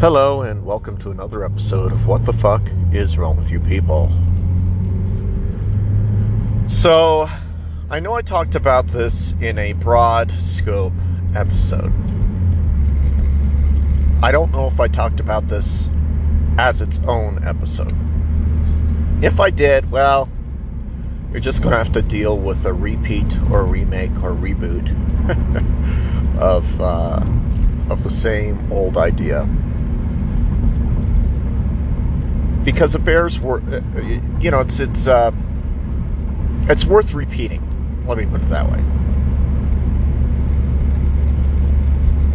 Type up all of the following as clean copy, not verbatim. Hello and welcome to another episode of What the Fuck Is Wrong With You People. So, I know I talked about this in a broad scope episode. I don't know if I talked about this as its own episode. If I did, well, you're just going to have to deal with a repeat or remake or reboot of the same old idea. Because it bears, you know, it's worth repeating. Let me put it that way.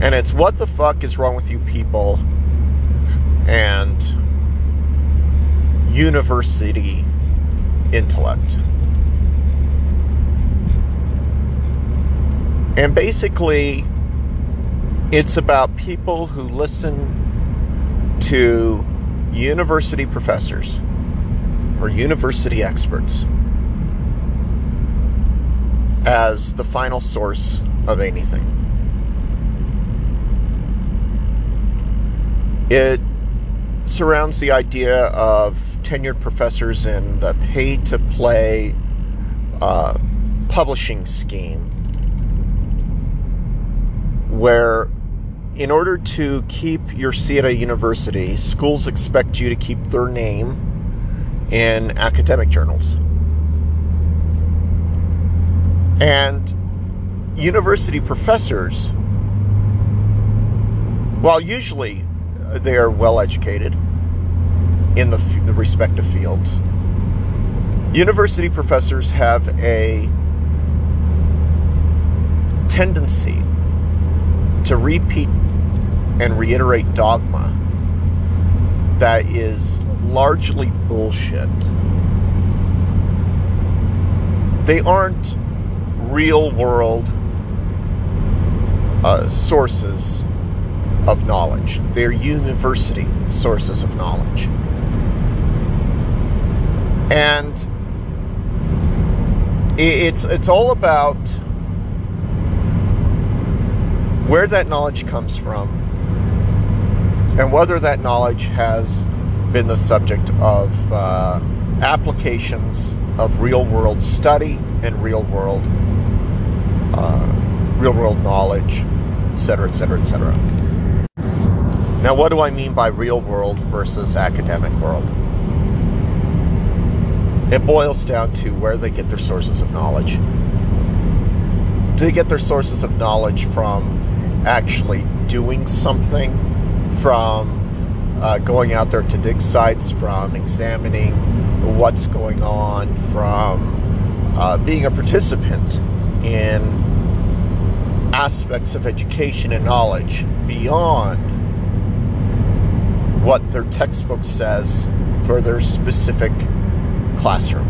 And it's what the fuck is wrong with you people and university intellect. And basically, it's about people who listen to university professors or university experts as the final source of anything. It surrounds the idea of tenured professors in the pay-to-play publishing scheme, where in order to keep your seat at a university, schools expect you to keep their name in academic journals. And university professors, while usually they are well educated in the respective fields, university professors have a tendency to repeat and reiterate dogma that is largely bullshit. They aren't real-world sources of knowledge. They're university sources of knowledge. And it's all about where that knowledge comes from and whether that knowledge has been the subject of applications of real-world study and real-world knowledge, etc., etc., etc. Now, what do I mean by real-world versus academic world? It boils down to where they get their sources of knowledge. Do they get their sources of knowledge from actually doing something, from going out there to dig sites, from examining what's going on, from being a participant in aspects of education and knowledge beyond what their textbook says for their specific classroom?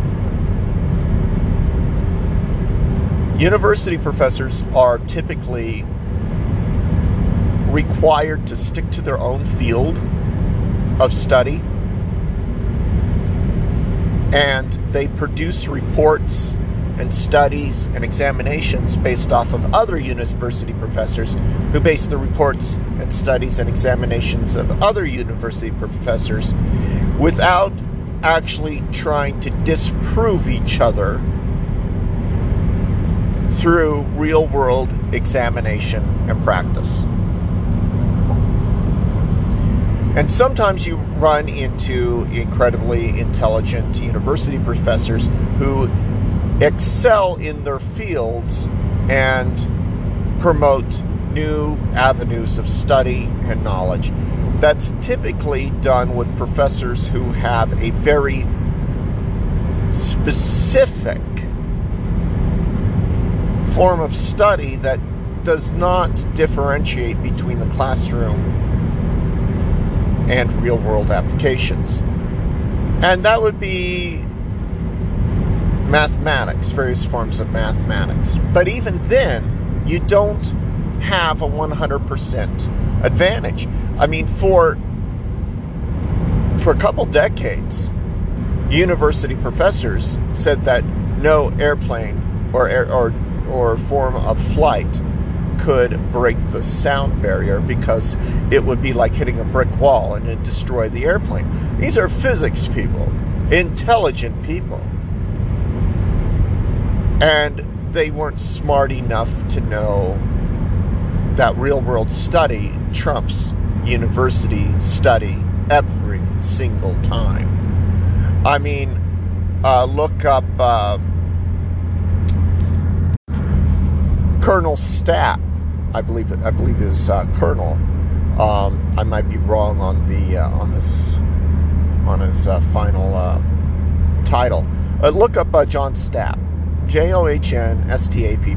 University professors are typically required to stick to their own field of study, and they produce reports and studies and examinations based off of other university professors who base the reports and studies and examinations of other university professors without actually trying to disprove each other through real-world examination and practice. And sometimes you run into incredibly intelligent university professors who excel in their fields and promote new avenues of study and knowledge. That's typically done with professors who have a very specific form of study that does not differentiate between the classroom and real-world applications. And that would be mathematics, various forms of mathematics. But even then, you don't have a 100% advantage. I mean, for a couple decades, university professors said that no airplane or form of flight could break the sound barrier, because it would be like hitting a brick wall and it'd destroy the airplane. These are physics people, intelligent people. And they weren't smart enough to know that real-world study trumps university study every single time. I mean, look up Colonel Stapp. I believe it was Colonel. I might be wrong on the on his final title. Look up John Stapp. John Stapp.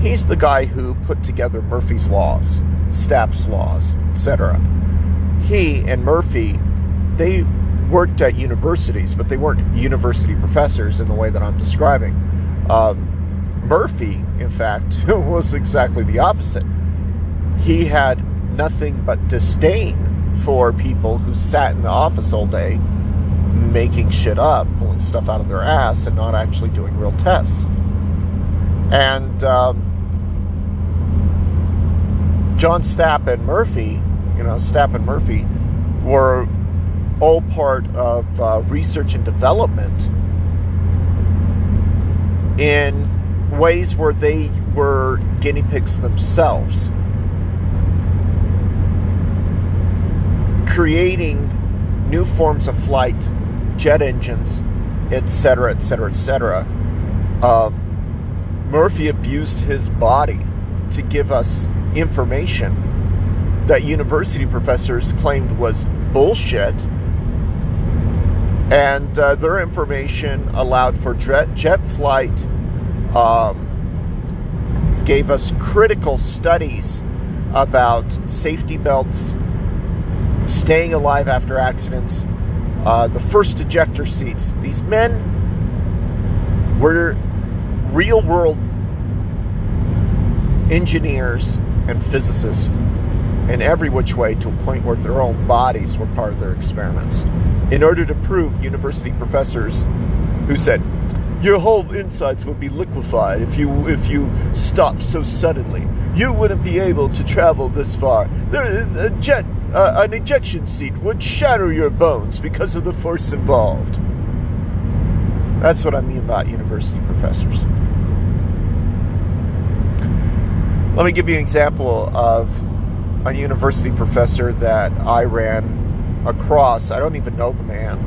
He's the guy who put together Murphy's Laws, Stapp's Laws, etc. He and Murphy, they worked at universities, but they weren't university professors in the way that I'm describing. Murphy, in fact, was exactly the opposite. He had nothing but disdain for people who sat in the office all day making shit up, pulling stuff out of their ass, and not actually doing real tests. And John Stapp and Murphy, were all part of research and development in ways where they were guinea pigs themselves, creating new forms of flight, jet engines, etc., etc., etc. Murphy abused his body to give us information that university professors claimed was bullshit, and their information allowed for jet flight, gave us critical studies about safety belts, staying alive after accidents, the first ejector seats. These men were real-world engineers and physicists in every which way, to a point where their own bodies were part of their experiments, in order to prove university professors who said, your whole insides would be liquefied if you stopped so suddenly. You wouldn't be able to travel this far. An ejection seat would shatter your bones because of the force involved. That's what I mean about university professors. Let me give you an example of a university professor that I ran across. I don't even know the man.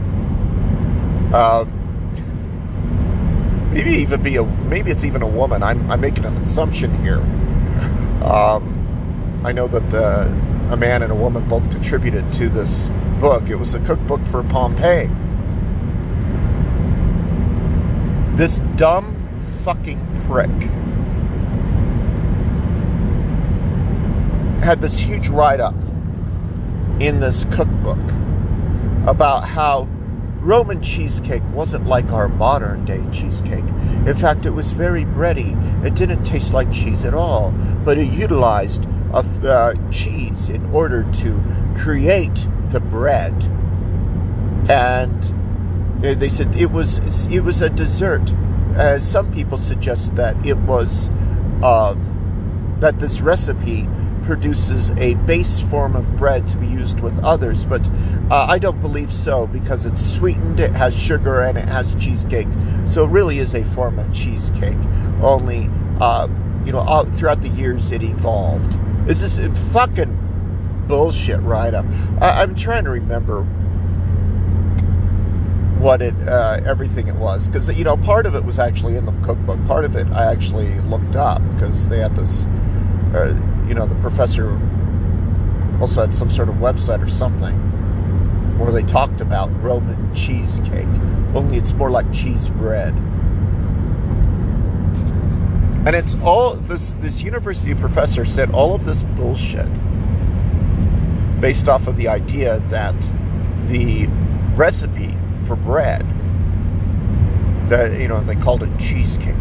Maybe it's even a woman. I'm making an assumption here. I know that a man and a woman both contributed to this book. It was a cookbook for Pompeii. This dumb fucking prick had this huge write-up in this cookbook about how Roman cheesecake wasn't like our modern-day cheesecake. In fact, it was very bready. It didn't taste like cheese at all, but it utilized cheese in order to create the bread. And they said it was a dessert. Some people suggest that it was that this recipe produces a base form of bread to be used with others, but I don't believe so, because it's sweetened, it has sugar, and it has cheesecake, so it really is a form of cheesecake, only throughout the years it evolved. This is fucking bullshit write-up. I'm trying to remember what everything it was, because part of it was actually in the cookbook, part of it I actually looked up, because they had this the professor also had some sort of website or something where they talked about Roman cheesecake, only it's more like cheese bread. And it's all this university professor said all of this bullshit based off of the idea that the recipe for bread, that they called it cheesecake.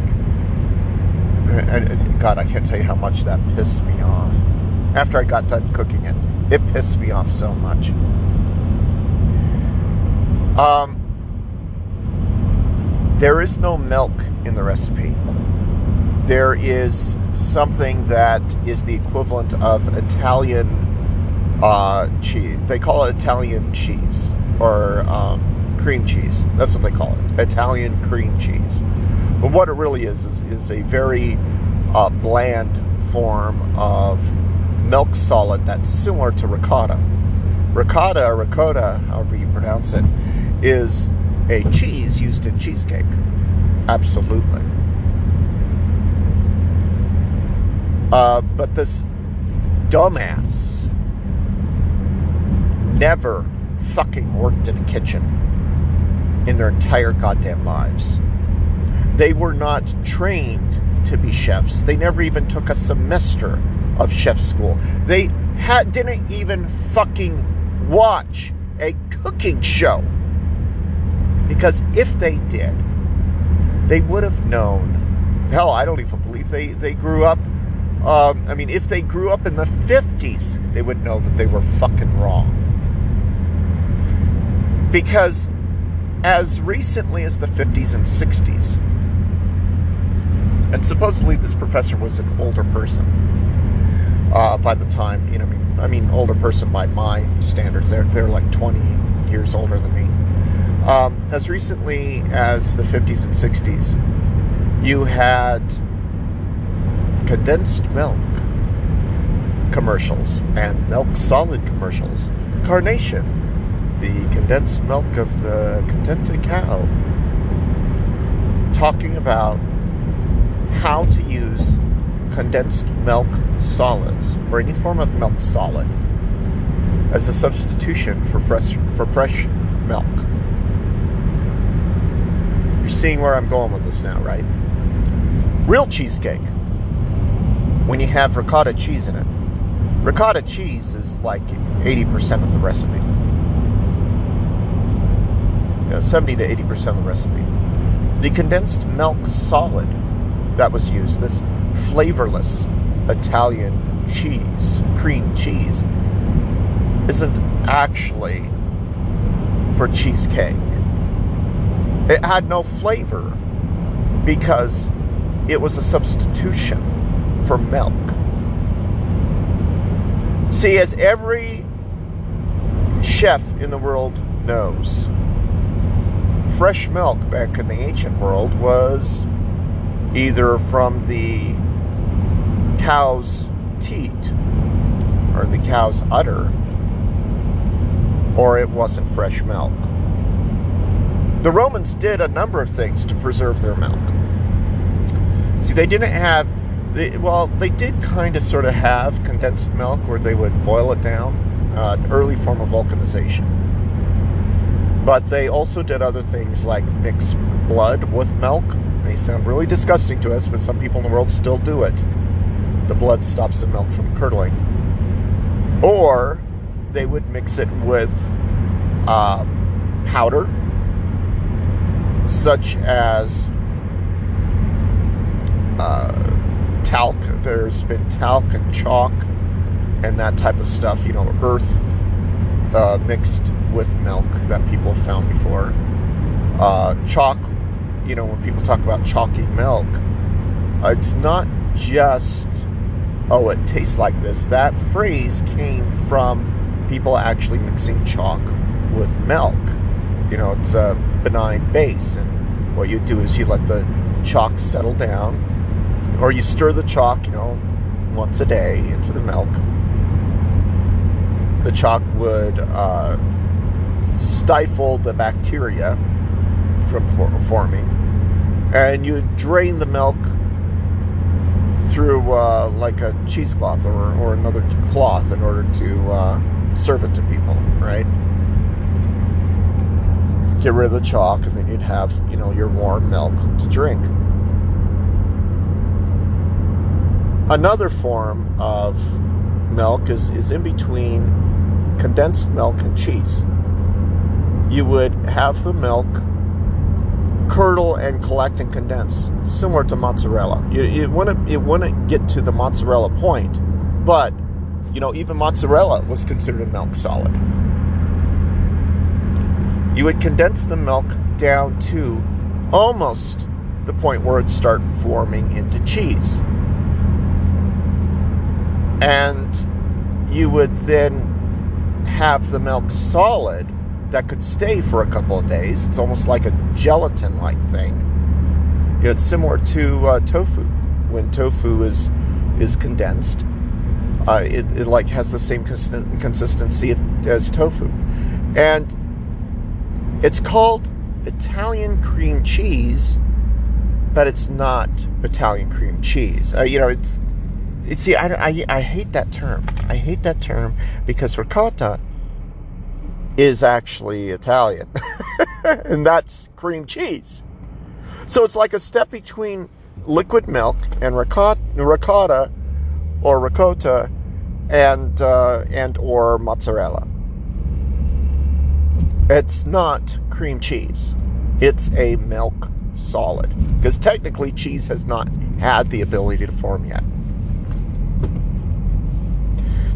And God, I can't tell you how much that pissed me off. After I got done cooking it, it pissed me off so much. There is no milk in the recipe. there is something that is the equivalent of Italian cheese. They call it Italian cheese or cream cheese. That's what they call it, Italian cream cheese. But what it really is a very bland form of milk solid that's similar to ricotta. Ricotta, or ricotta, however you pronounce it, is a cheese used in cheesecake. Absolutely. But this dumbass never fucking worked in a kitchen in their entire goddamn lives. They were not trained to be chefs. They never even took a semester of chef school. They didn't even fucking watch a cooking show. Because if they did, they would have known. Hell, I don't even believe they grew up. I mean, if they grew up in the 50s, they would know that they were fucking wrong. Because as recently as the 50s and 60s, and supposedly this professor was an older person by the time, you know, I mean older person by my standards. They're like 20 years older than me. As recently as the 50s and 60s, you had condensed milk commercials and milk solid commercials. Carnation, the condensed milk of the contented cow, talking about how to use condensed milk solids or any form of milk solid as a substitution for fresh milk. You're seeing where I'm going with this now, right? Real cheesecake, when you have ricotta cheese in it, ricotta cheese is like 80% of the recipe. 70 to 80% of the recipe. The condensed milk solid that was used, this flavorless Italian cheese, cream cheese, isn't actually for cheesecake. It had no flavor because it was a substitution for milk. See, as every chef in the world knows, fresh milk back in the ancient world was either from the cow's teat or the cow's udder, or it wasn't fresh milk. The Romans did a number of things to preserve their milk. See, they didn't have, they did kind of sort of have condensed milk where they would boil it down, an early form of vulcanization. But they also did other things like mix blood with milk. It may sound really disgusting to us, but some people in the world still do it. The blood stops the milk from curdling. Or they would mix it with powder, such as talc. There's been talc and chalk and that type of stuff, you know, earth mixed with milk that people have found before. Chalk, you know, when people talk about chalky milk, it's not just, oh, it tastes like this. That phrase came from people actually mixing chalk with milk. You know, it's a benign base, and what you do is you let the chalk settle down, or you stir the chalk, you know, once a day into the milk. The chalk would stifle the bacteria from forming, and you would drain the milk through like a cheesecloth or another cloth in order to serve it to people, right? Get rid of the chalk, and then you'd have, you know, your warm milk to drink. Another form of milk is in between condensed milk and cheese. You would have the milk curdle and collect and condense, similar to mozzarella. It wouldn't get to the mozzarella point, but you know, even mozzarella was considered a milk solid. You would condense the milk down to almost the point where it starts forming into cheese. And you would then have the milk solid that could stay for a couple of days. It's almost like a gelatin-like thing. You know, it's similar to tofu. When tofu is condensed, it like has the same consistency as tofu. And it's called Italian cream cheese, but it's not Italian cream cheese. You know, see, I hate that term. I hate that term because ricotta is actually Italian, and that's cream cheese. So it's like a step between liquid milk and ricotta, and or mozzarella. It's not cream cheese. It's a milk solid, because technically cheese has not had the ability to form yet.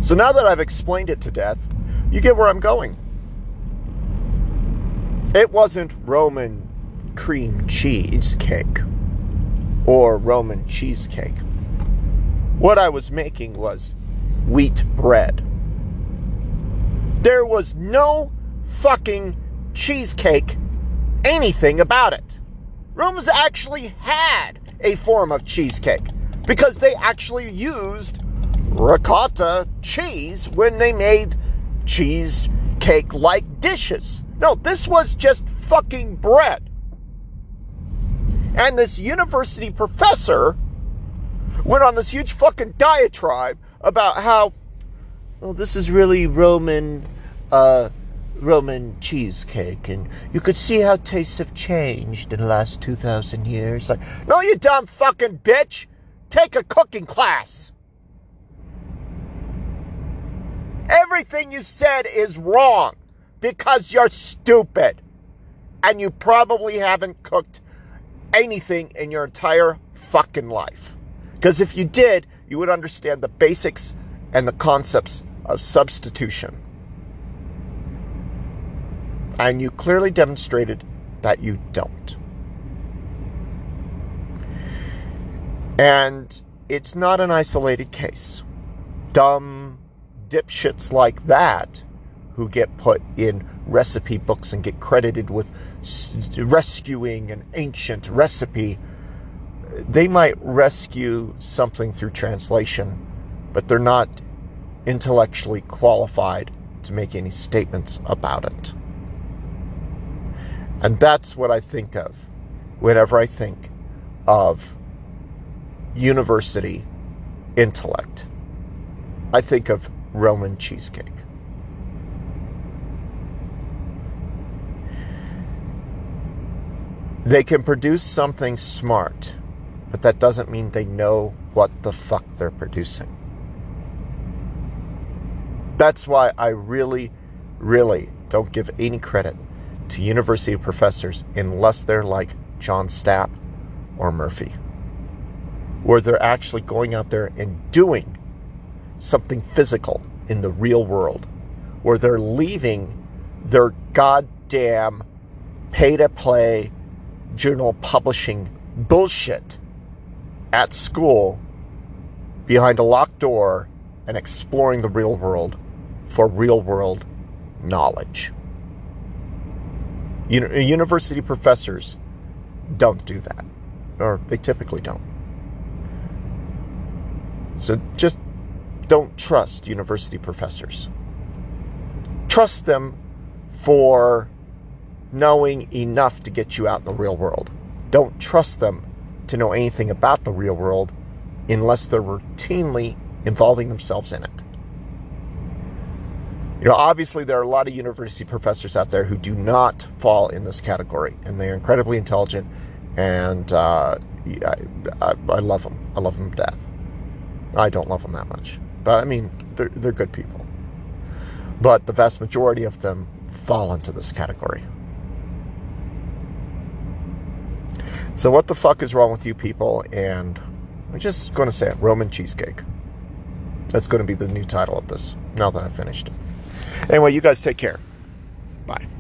So now that I've explained it to death, you get where I'm going. It wasn't Roman cream cheesecake or Roman cheesecake. What I was making was wheat bread. There was no fucking cheesecake anything about it. Romans actually had a form of cheesecake because they actually used ricotta cheese when they made cheesecake-like dishes. No, this was just fucking bread. And this university professor went on this huge fucking diatribe about how, well, this is really Roman cheesecake, and you could see how tastes have changed in the last 2,000 years. Like, no, you dumb fucking bitch. Take a cooking class. Everything you said is wrong because you're stupid, and you probably haven't cooked anything in your entire fucking life. Because if you did, you would understand the basics and the concepts of substitution. And you clearly demonstrated that you don't. And it's not an isolated case. Dumb dipshits like that who get put in recipe books and get credited with rescuing an ancient recipe, they might rescue something through translation, but they're not intellectually qualified to make any statements about it. And that's what I think of whenever I think of university intellect. I think of Roman cheesecake. They can produce something smart, but that doesn't mean they know what the fuck they're producing. That's why I really, really don't give any credit to university professors unless they're like John Stapp or Murphy, where they're actually going out there and doing something physical in the real world, where they're leaving their goddamn pay-to-play journal publishing bullshit at school behind a locked door and exploring the real world for real world knowledge. University professors don't do that, or they typically don't. So just don't trust university professors. Trust them for knowing enough to get you out in the real world. Don't trust them to know anything about the real world unless they're routinely involving themselves in it. You know, obviously there are a lot of university professors out there who do not fall in this category, and they're incredibly intelligent, and I love them. I love them to death. I don't love them that much, but I mean, they're good people. But the vast majority of them fall into this category. So what the fuck is wrong with you people? And I'm just going to say it, Roman cheesecake. That's going to be the new title of this, now that I've finished it. Anyway, you guys take care. Bye.